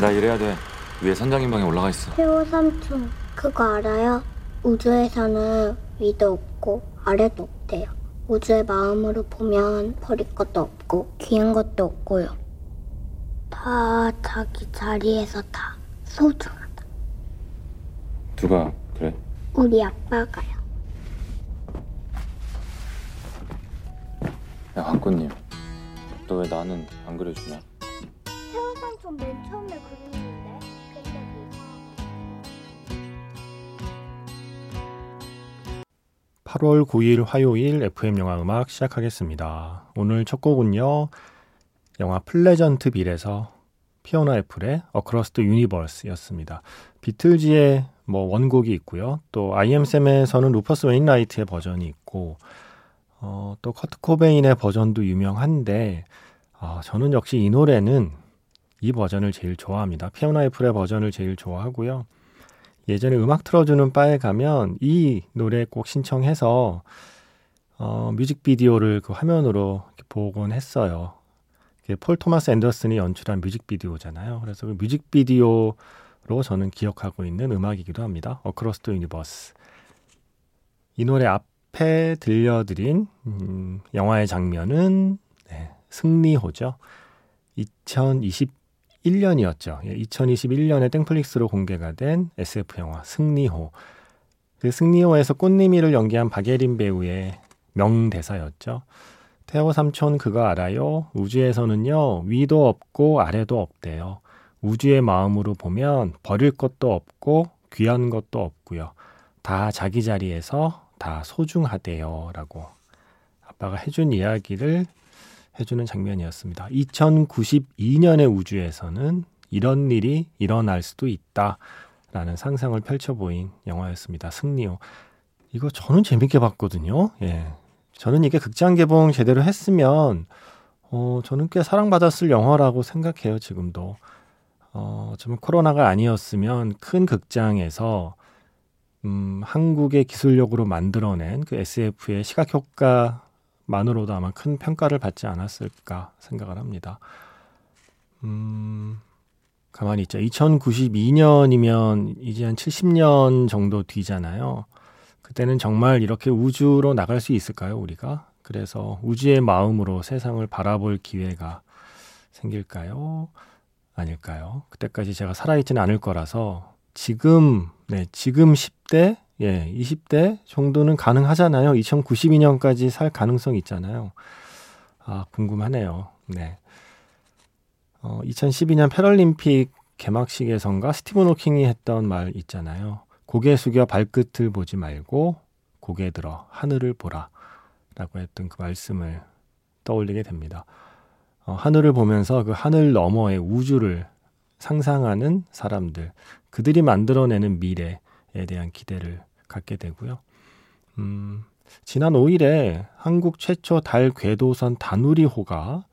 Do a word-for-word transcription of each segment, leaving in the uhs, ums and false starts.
나 일해야 돼. 위에 선장님 방에 올라가 있어. 태호 삼촌 그거 알아요? 우주에서는 위도 없고 아래도 없대요. 우주의 마음으로 보면 버릴 것도 없고 귀한 것도 없고요. 다 자기 자리에서 다 소중하다. 누가 그래? 우리 아빠가요. 야 강꽃님, 너 왜 나는 안 그려주냐? 태호 삼촌 맨 처음에 그렸는데 근데 그 팔월 구일 화요일 에프엠 영화 음악 시작하겠습니다. 오늘 첫 곡은요, 영화 플레전트 빌에서 피오나 애플의 Across the Universe 였습니다. 비틀즈의 뭐 원곡이 있고요. 또 아이엠쌤에서는 루퍼스 웨인라이트의 버전이 있고 어, 또 커트 코베인의 버전도 유명한데 어, 저는 역시 이 노래는 이 버전을 제일 좋아합니다. 피오나 애플의 버전을 제일 좋아하고요. 예전에 음악 틀어주는 바에 가면 이 노래 꼭 신청해서 어, 뮤직비디오를 그 화면으로 이렇게 보곤 했어요. 폴 토마스 앤더슨이 연출한 뮤직비디오잖아요. 그래서 그 뮤직비디오로 저는 기억하고 있는 음악이기도 합니다. Across the Universe. 이 노래 앞에 들려드린 음, 영화의 장면은 네, 승리호죠. 이천이십일 년이었죠. 예, 이천이십일 년에 땡플릭스로 공개가 된 에스에프 영화 승리호. 그 승리호에서 꽃님이를 연기한 박예린 배우의 명대사였죠. 태호 삼촌 그거 알아요? 우주에서는요, 위도 없고 아래도 없대요. 우주의 마음으로 보면 버릴 것도 없고 귀한 것도 없고요. 다 자기 자리에서 다 소중하대요. 라고 아빠가 해준 이야기를 해주는 장면이었습니다. 이천구십이 년의 우주에서는 이런 일이 일어날 수도 있다. 라는 상상을 펼쳐 보인 영화였습니다. 승리호. 이거 저는 재밌게 봤거든요. 예. 저는 이게 극장 개봉 제대로 했으면 어, 저는 꽤 사랑받았을 영화라고 생각해요. 지금도 어, 어쩌면 코로나가 아니었으면 큰 극장에서 음, 한국의 기술력으로 만들어낸 그 에스에프의 시각효과만으로도 아마 큰 평가를 받지 않았을까 생각을 합니다. 음, 가만히 있자. 이천구십이 년이면 이제 한 칠십 년 정도 뒤잖아요. 그때는 정말 이렇게 우주로 나갈 수 있을까요, 우리가? 그래서 우주의 마음으로 세상을 바라볼 기회가 생길까요? 아닐까요? 그때까지 제가 살아있지는 않을 거라서 지금, 네, 지금 십 대, 예, 이십 대 정도는 가능하잖아요. 이천구십이 년까지 살 가능성이 있잖아요. 아, 궁금하네요. 네. 어, 이천십이 년 패럴림픽 개막식에선가 스티븐 호킹이 했던 말 있잖아요. 고개 숙여 발끝을 보지 말고 고개 들어 하늘을 보라 라고 했던 그 말씀을 떠올리게 됩니다. 어, 하늘을 보면서 그 하늘 너머의 우주를 상상하는 사람들, 그들이 만들어내는 미래에 대한 기대를 갖게 되고요. 음, 지난 오일에 한국 최초 달 궤도선 다누리호가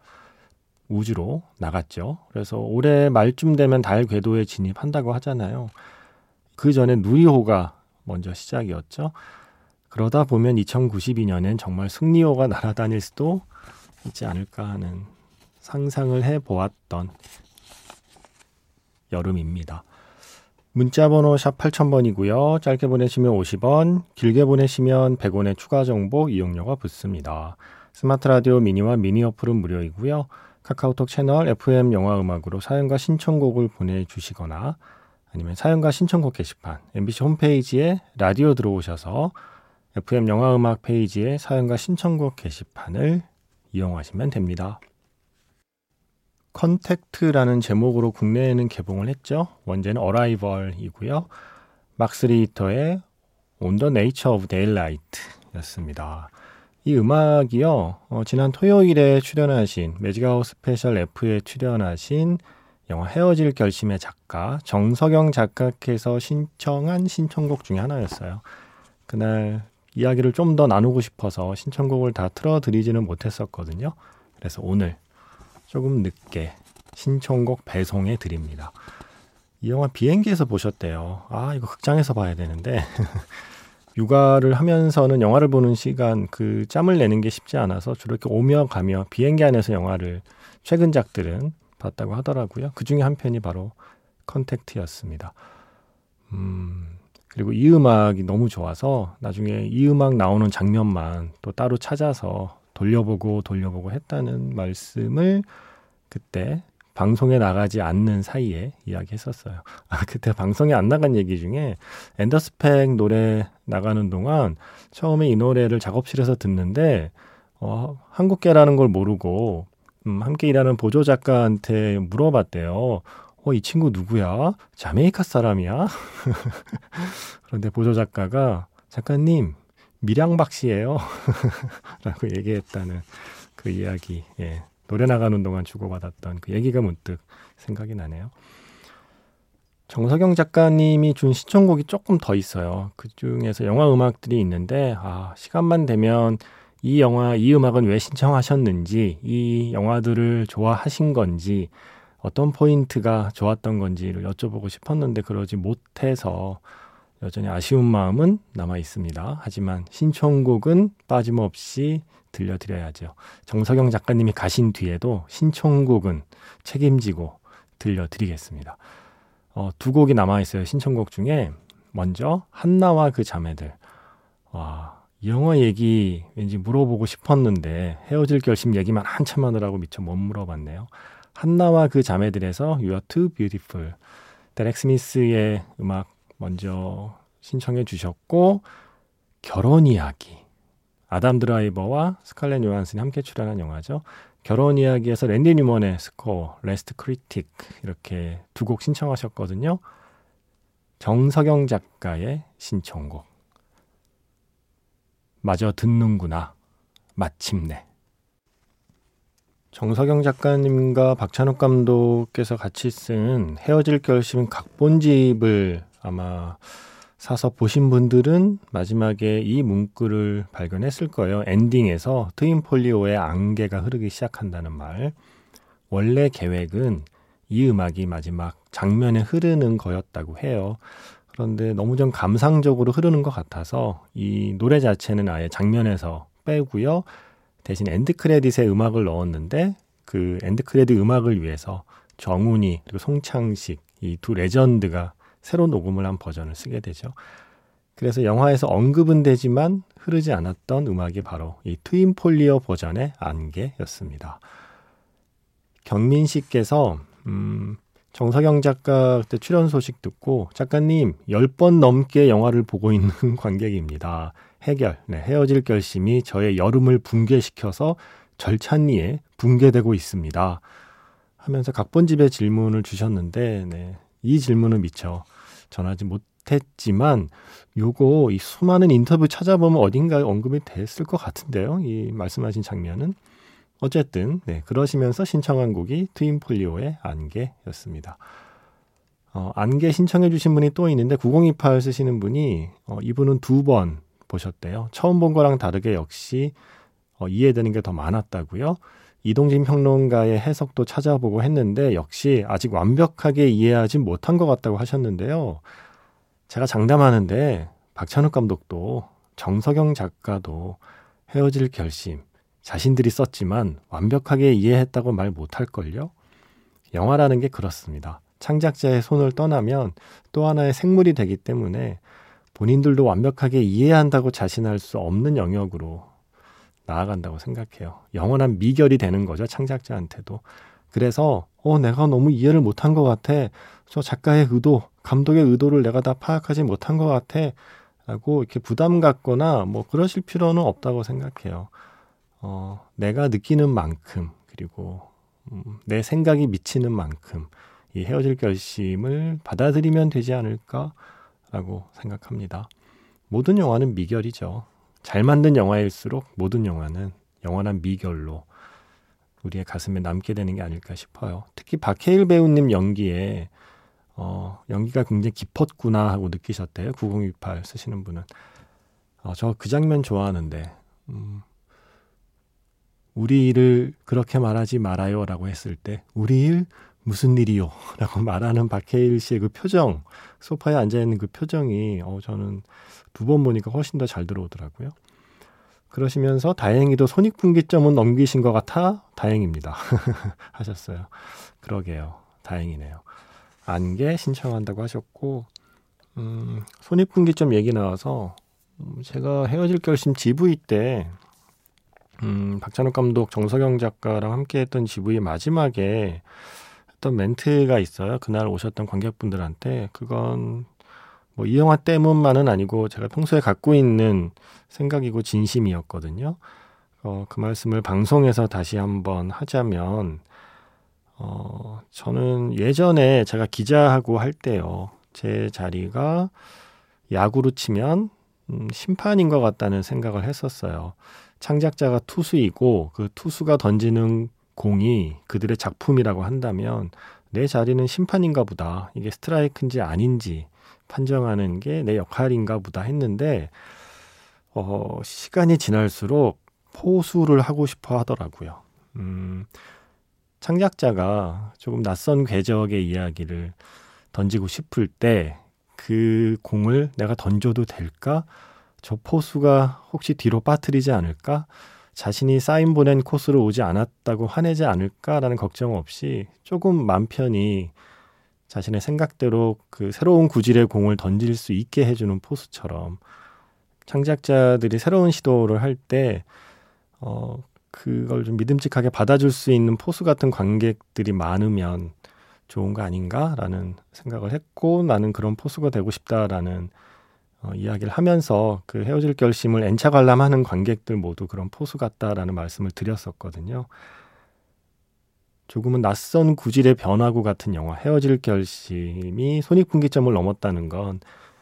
우주로 나갔죠. 그래서 올해 말쯤 되면 달 궤도에 진입한다고 하잖아요. 그 전에 누리호가 먼저 시작이었죠. 그러다 보면 이천구십이 년엔 정말 승리호가 날아다닐 수도 있지 않을까 하는 상상을 해보았던 여름입니다. 문자번호 샵 팔천 번이고요. 짧게 보내시면 오십 원, 길게 보내시면 백 원의 추가 정보 이용료가 붙습니다. 스마트 라디오 미니와 미니 어플은 무료이고요. 카카오톡 채널 에프엠 영화음악으로 사연과 신청곡을 보내주시거나 아니면 사연과 신청곡 게시판, 엠비씨 홈페이지에 라디오 들어오셔서 에프엠 영화음악 페이지에 사연과 신청곡 게시판을 이용하시면 됩니다. 컨택트라는 제목으로 국내에는 개봉을 했죠. 원제는 어라이벌이고요. 막스 리히터의 On the Nature of Daylight 였습니다. 이 음악이요. 어, 지난 토요일에 출연하신, 매직아웃 스페셜 F에 출연하신 영화 헤어질 결심의 작가 정석영 작가께서 신청한 신청곡 중에 하나였어요. 그날 이야기를 좀 더 나누고 싶어서 신청곡을 다 틀어드리지는 못했었거든요. 그래서 오늘 조금 늦게 신청곡 배송해 드립니다. 이 영화 비행기에서 보셨대요. 아, 이거 극장에서 봐야 되는데 육아를 하면서는 영화를 보는 시간, 그 짬을 내는 게 쉽지 않아서 주로 이렇게 오며 가며 비행기 안에서 영화를 최근작들은 봤다고 하더라고요. 그 중에 한 편이 바로 컨택트였습니다. 음, 그리고 이 음악이 너무 좋아서 나중에 이 음악 나오는 장면만 또 따로 찾아서 돌려보고 돌려보고 했다는 말씀을 그때 방송에 나가지 않는 사이에 이야기했었어요. 아, 그때 방송에 안 나간 얘기 중에 앤더스펙 노래 나가는 동안 처음에 이 노래를 작업실에서 듣는데 어, 한국계라는 걸 모르고 음, 함께 일하는 보조 작가한테 물어봤대요. 어, 이 친구 누구야? 자메이카 사람이야? 그런데 보조 작가가 작가님 밀양박씨예요. 라고 얘기했다는 그 이야기. 예. 노래 나가는 동안 주고받았던 그 얘기가 문득 생각이 나네요. 정서경 작가님이 준 시청곡이 조금 더 있어요. 그중에서 영화 음악들이 있는데 아, 시간만 되면 이 영화, 이 음악은 왜 신청하셨는지, 이 영화들을 좋아하신 건지, 어떤 포인트가 좋았던 건지를 여쭤보고 싶었는데 그러지 못해서 여전히 아쉬운 마음은 남아 있습니다. 하지만 신청곡은 빠짐없이 들려드려야죠. 정서경 작가님이 가신 뒤에도 신청곡은 책임지고 들려드리겠습니다. 어, 두 곡이 남아있어요. 신청곡 중에 먼저 한나와 그 자매들. 와, 이 영화 얘기 왠지 물어보고 싶었는데 헤어질 결심 얘기만 한참 하느라고 미처 못 물어봤네요. 한나와 그 자매들에서 You are too beautiful. 데렉 스미스의 음악 먼저 신청해 주셨고, 결혼 이야기. 아담 드라이버와 스칼렛 요한슨이 함께 출연한 영화죠. 결혼 이야기에서 랜디 뉴먼의 스코어, 레스트 크리틱 이렇게 두 곡 신청하셨거든요. 정서경 작가의 신청곡. 마저 듣는구나. 마침내. 정서경 작가님과 박찬욱 감독께서 같이 쓴 헤어질 결심 각본집을 아마 사서 보신 분들은 마지막에 이 문구를 발견했을 거예요. 엔딩에서 트윈폴리오의 안개가 흐르기 시작한다는 말. 원래 계획은 이 음악이 마지막 장면에 흐르는 거였다고 해요. 그런데 너무 좀 감상적으로 흐르는 것 같아서 이 노래 자체는 아예 장면에서 빼고요. 대신 엔드 크레딧에 음악을 넣었는데 그 엔드 크레딧 음악을 위해서 정훈이 그리고 송창식 이 두 레전드가 새로 녹음을 한 버전을 쓰게 되죠. 그래서 영화에서 언급은 되지만 흐르지 않았던 음악이 바로 이 트윈폴리오 버전의 안개였습니다. 경민 씨께서 음, 정서경 작가 그때 출연 소식 듣고 작가님 열 번 넘게 영화를 보고 있는 관객입니다. 해결, 네, 헤어질 결심이 저의 여름을 붕괴시켜서 절찬리에 붕괴되고 있습니다. 하면서 각본집에 질문을 주셨는데 네, 이 질문은 미처 전하지 못했지만 요거 이 수많은 인터뷰 찾아보면 어딘가에 언급이 됐을 것 같은데요. 이 말씀하신 장면은. 어쨌든 네, 그러시면서 신청한 곡이 트윈폴리오의 안개였습니다. 어, 안개 신청해 주신 분이 또 있는데 구공이팔 쓰시는 분이 어, 이분은 두 번 보셨대요. 처음 본 거랑 다르게 역시 어, 이해되는 게 더 많았다고요. 이동진 평론가의 해석도 찾아보고 했는데 역시 아직 완벽하게 이해하지 못한 것 같다고 하셨는데요. 제가 장담하는데 박찬욱 감독도 정서경 작가도 헤어질 결심 자신들이 썼지만 완벽하게 이해했다고 말 못할걸요? 영화라는 게 그렇습니다. 창작자의 손을 떠나면 또 하나의 생물이 되기 때문에 본인들도 완벽하게 이해한다고 자신할 수 없는 영역으로 나아간다고 생각해요. 영원한 미결이 되는 거죠. 창작자한테도. 그래서 어, 내가 너무 이해를 못한 것 같아. 저 작가의 의도, 감독의 의도를 내가 다 파악하지 못한 것 같아. 라고 이렇게 부담 갖거나 뭐 그러실 필요는 없다고 생각해요. 어, 내가 느끼는 만큼 그리고 음, 내 생각이 미치는 만큼 이 헤어질 결심을 받아들이면 되지 않을까라고 생각합니다. 모든 영화는 미결이죠. 잘 만든 영화일수록 모든 영화는 영원한 미결로 우리의 가슴에 남게 되는 게 아닐까 싶어요. 특히 박해일 배우님 연기에 어, 연기가 굉장히 깊었구나 하고 느끼셨대요. 구공이팔 쓰시는 분은. 어, 저 그 장면 좋아하는데 음, 우리 일을 그렇게 말하지 말아요 라고 했을 때 우리 일? 무슨 일이요? 라고 말하는 박해일 씨의 그 표정, 소파에 앉아있는 그 표정이 어, 저는 두 번 보니까 훨씬 더 잘 들어오더라고요. 그러시면서 다행히도 손익분기점은 넘기신 것 같아 다행입니다. 하셨어요. 그러게요. 다행이네요. 안개 신청한다고 하셨고, 음, 손익분기점 얘기 나와서 제가 헤어질 결심 지브이 때 음, 박찬욱 감독, 정서경 작가랑 함께했던 지브이 마지막에 했던 멘트가 있어요. 그날 오셨던 관객분들한테. 그건 뭐 이 영화 때문만은 아니고 제가 평소에 갖고 있는 생각이고 진심이었거든요. 어, 그 말씀을 방송에서 다시 한번 하자면, 어, 저는 예전에 제가 기자하고 할 때요, 제 자리가 야구로 치면 음, 심판인 것 같다는 생각을 했었어요. 창작자가 투수이고 그 투수가 던지는 공이 그들의 작품이라고 한다면 내 자리는 심판인가 보다, 이게 스트라이크인지 아닌지 판정하는 게 내 역할인가 보다 했는데, 어, 시간이 지날수록 포수를 하고 싶어 하더라고요. 음, 창작자가 조금 낯선 궤적의 이야기를 던지고 싶을 때 그 공을 내가 던져도 될까? 저 포수가 혹시 뒤로 빠뜨리지 않을까? 자신이 사인 보낸 코스로 오지 않았다고 화내지 않을까라는 걱정 없이 조금 맘 편히 자신의 생각대로 그 새로운 구질의 공을 던질 수 있게 해주는 포수처럼, 창작자들이 새로운 시도를 할 때 어, 그걸 좀 믿음직하게 받아줄 수 있는 포수 같은 관객들이 많으면 좋은 거 아닌가라는 생각을 했고, 나는 그런 포수가 되고 싶다라는 어, 이야기를 하면서 그 헤어질 결심을 N차 관람하는 관객들 모두 그런 포수 같다라는 말씀을 드렸었거든요. 조금은 낯선 구질의 변화구 같은 영화 헤어질 결심이 손익분기점을 넘었다는 건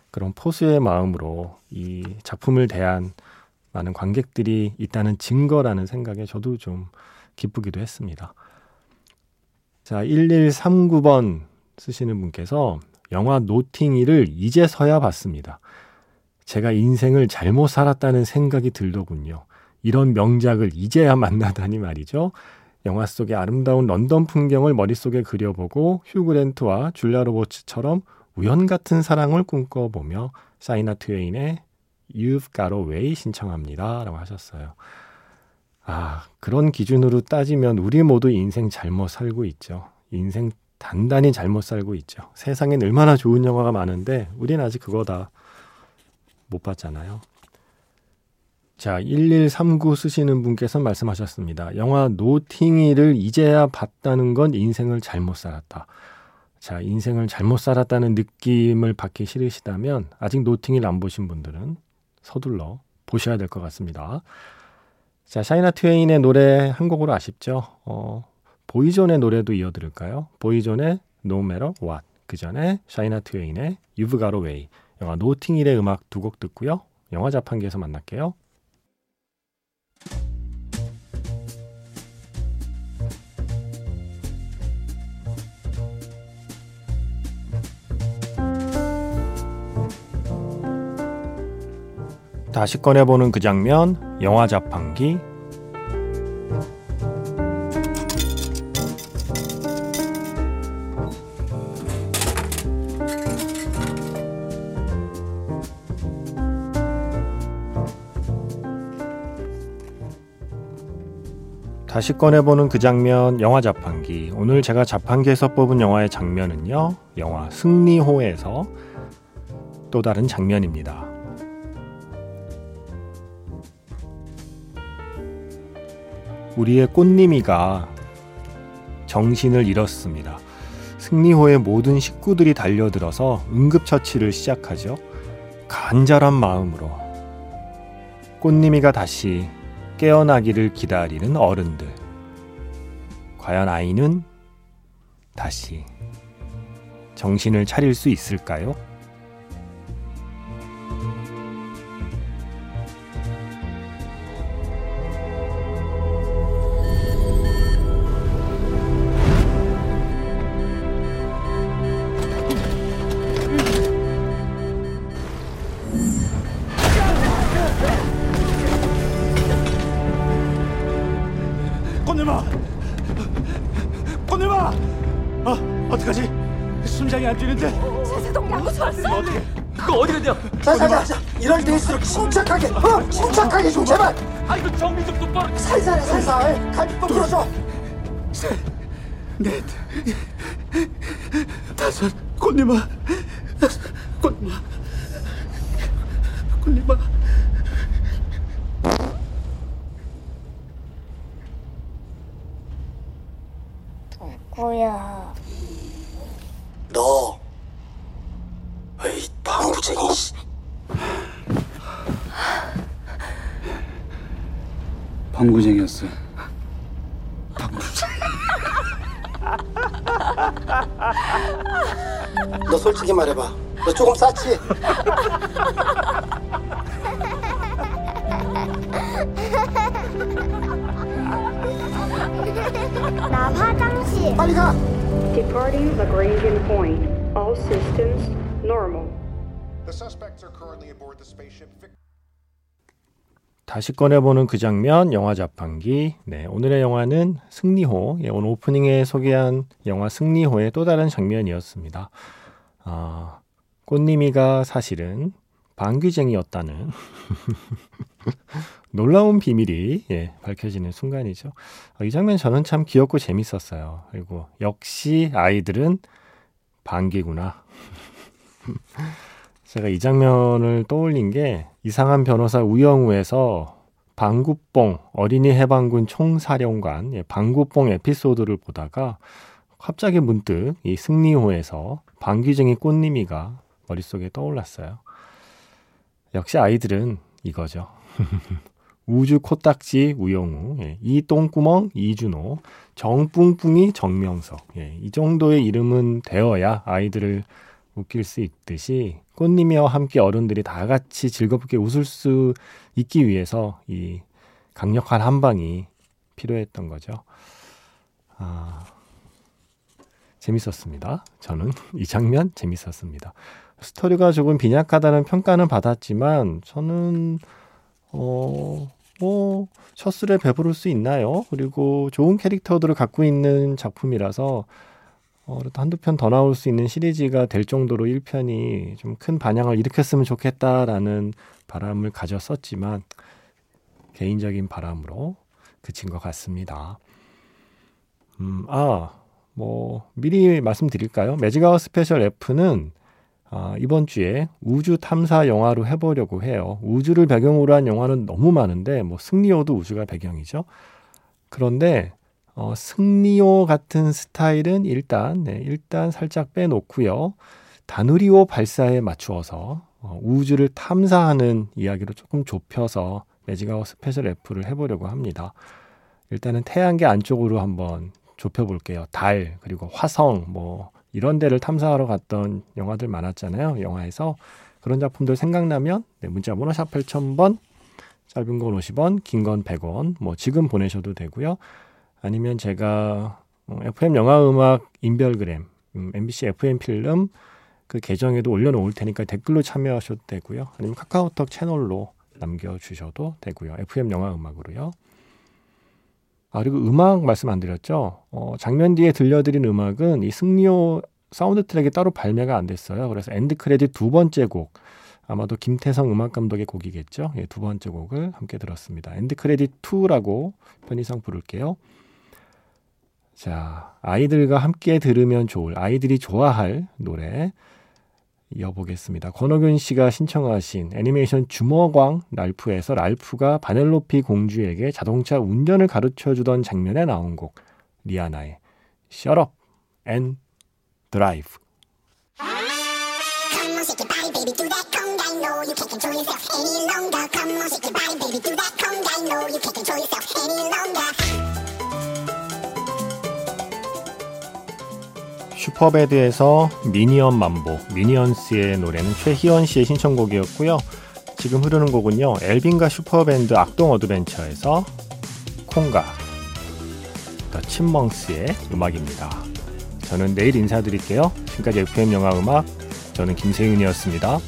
그런 포수의 마음으로 이 작품을 대한 많은 관객들이 있다는 증거라는 생각에 저도 좀 기쁘기도 했습니다. 자, 천백삼십구 번 쓰시는 분께서 영화 노팅힐을 이제서야 봤습니다. 제가 인생을 잘못 살았다는 생각이 들더군요. 이런 명작을 이제야 만나다니 말이죠. 영화 속의 아름다운 런던 풍경을 머릿속에 그려보고 휴 그랜트와 줄리아 로버츠처럼 우연 같은 사랑을 꿈꿔보며 사이나 트웨인의 You've Got a Way 신청합니다 라고 하셨어요. 아, 그런 기준으로 따지면 우리 모두 인생 잘못 살고 있죠. 인생 단단히 잘못 살고 있죠. 세상엔 얼마나 좋은 영화가 많은데 우린 아직 그거 다 못 봤잖아요. 자, 천백삼십구 쓰시는 분께서 말씀하셨습니다. 영화 노팅힐을 이제야 봤다는 건 인생을 잘못 살았다. 자, 인생을 잘못 살았다는 느낌을 받기 싫으시다면 아직 노팅힐 안 보신 분들은 서둘러 보셔야 될 것 같습니다. 자, 샤이나 트웨인의 노래 한 곡으로 아쉽죠? 어, 보이존의 노래도 이어드릴까요? 보이존의 No Matter What, 그 전에 샤이나 트웨인의 You've Got a Way, 영화 노팅힐의 음악 두 곡 듣고요, 영화 자판기에서 만날게요. 다시 꺼내보는 그 장면, 영화 자판기. 다시 꺼내보는 그 장면, 영화 자판기. 오늘 제가 자판기에서 뽑은 영화의 장면은요, 영화 승리호에서 또 다른 장면입니다. 우리의 꽃님이가 정신을 잃었습니다. 승리호의 모든 식구들이 달려들어서 응급처치를 시작하죠. 간절한 마음으로 꽃님이가 다시 깨어나기를 기다리는 어른들. 과연 아이는 다시 정신을 차릴 수 있을까요? 침착하게, 어? 침착하게 좀 제발. 아이고, 정리 좀 똑바로. 살살, 살살. 갈비 좀 풀어줘. 셋, 넷, 다섯 꽃님아, 꽃님아, 꽃님아. 누구야? 너. 에이 방구쟁이. 방구쟁이였어. 방구쟁이. 너 솔직히 말해봐. 너 조금 쌌지? 나 화장실. 빨리 가. Departing Lagrangian Point. All systems normal. The suspects are currently aboard the spaceship. 다시 꺼내보는 그 장면, 영화 자판기. 네, 오늘의 영화는 승리호. 예, 오늘 오프닝에 소개한 영화 승리호의 또 다른 장면이었습니다. 아, 꽃님이가 사실은 방귀쟁이였다는 놀라운 비밀이 예, 밝혀지는 순간이죠. 아, 이 장면 저는 참 귀엽고 재밌었어요. 그리고 역시 아이들은 방귀구나. 제가 이 장면을 떠올린 게 이상한 변호사 우영우에서 방구뽕 어린이 해방군 총사령관 예, 방구뽕 에피소드를 보다가 갑자기 문득 이 승리호에서 방귀쟁이 꽃님이가 머릿속에 떠올랐어요. 역시 아이들은 이거죠. 우주 코딱지 우영우, 예, 이 똥구멍 이준호, 정뿡뿡이 정명석. 예, 이 정도의 이름은 되어야 아이들을 웃길 수 있듯이 꽃님이와 함께 어른들이 다 같이 즐겁게 웃을 수 있기 위해서 이 강력한 한방이 필요했던 거죠. 아, 재밌었습니다. 저는 이 장면 재밌었습니다. 스토리가 조금 빈약하다는 평가는 받았지만 저는 어, 어, 셔츠를 배부를 수 있나요? 그리고 좋은 캐릭터들을 갖고 있는 작품이라서 어, 한두 편 더 나올 수 있는 시리즈가 될 정도로 일 편이 좀 큰 반향을 일으켰으면 좋겠다라는 바람을 가졌었지만 개인적인 바람으로 그친 것 같습니다. 음, 아, 뭐 미리 말씀드릴까요? 매직아웃 스페셜 F는 아, 이번 주에 우주 탐사 영화로 해보려고 해요. 우주를 배경으로 한 영화는 너무 많은데 뭐 승리호도 우주가 배경이죠. 그런데 어, 승리호 같은 스타일은 일단 네, 일단 살짝 빼놓고요. 다누리호 발사에 맞추어서 어, 우주를 탐사하는 이야기로 조금 좁혀서 매직아웃 스페셜 F를 해보려고 합니다. 일단은 태양계 안쪽으로 한번 좁혀볼게요. 달 그리고 화성 뭐 이런 데를 탐사하러 갔던 영화들 많았잖아요. 영화에서 그런 작품들 생각나면 네, 문자번호 샵 팔천 번, 짧은 건 오십 원, 긴 건 백 원 뭐 지금 보내셔도 되고요. 아니면 제가 에프엠 영화음악 인별그램, 엠비씨 에프엠 필름 그 계정에도 올려놓을 테니까 댓글로 참여하셔도 되고요. 아니면 카카오톡 채널로 남겨주셔도 되고요. 에프엠 영화음악으로요. 아, 그리고 음악 말씀 안 드렸죠? 어, 장면 뒤에 들려드린 음악은 이 승리호 사운드 트랙이 따로 발매가 안 됐어요. 그래서 엔드 크레딧 두 번째 곡, 아마도 김태성 음악감독의 곡이겠죠? 예, 두 번째 곡을 함께 들었습니다. 엔드 크레딧 이라고 편의상 부를게요. 자, 아이들과 함께 들으면 좋을, 아이들이 좋아할 노래 이어보겠습니다. 권호균 씨가 신청하신 애니메이션 주먹왕 랄프에서 랄프가 바넬로피 공주에게 자동차 운전을 가르쳐주던 장면에 나온 곡 리아나의 Shut Up and Drive. Come on, shake your body, baby, do that conga. I know you can't control yourself any longer. Come on, shake your body, baby, do that conga. I know you can't control yourself any longer. 슈퍼배드에서 미니언 만보, 미니언스의 노래는 최희원 씨의 신청곡이었고요. 지금 흐르는 곡은요. 엘빈과 슈퍼밴드 악동 어드벤처에서 콩가, 더 침멍스의 음악입니다. 저는 내일 인사드릴게요. 지금까지 에프엠 영화음악, 저는 김세윤이었습니다.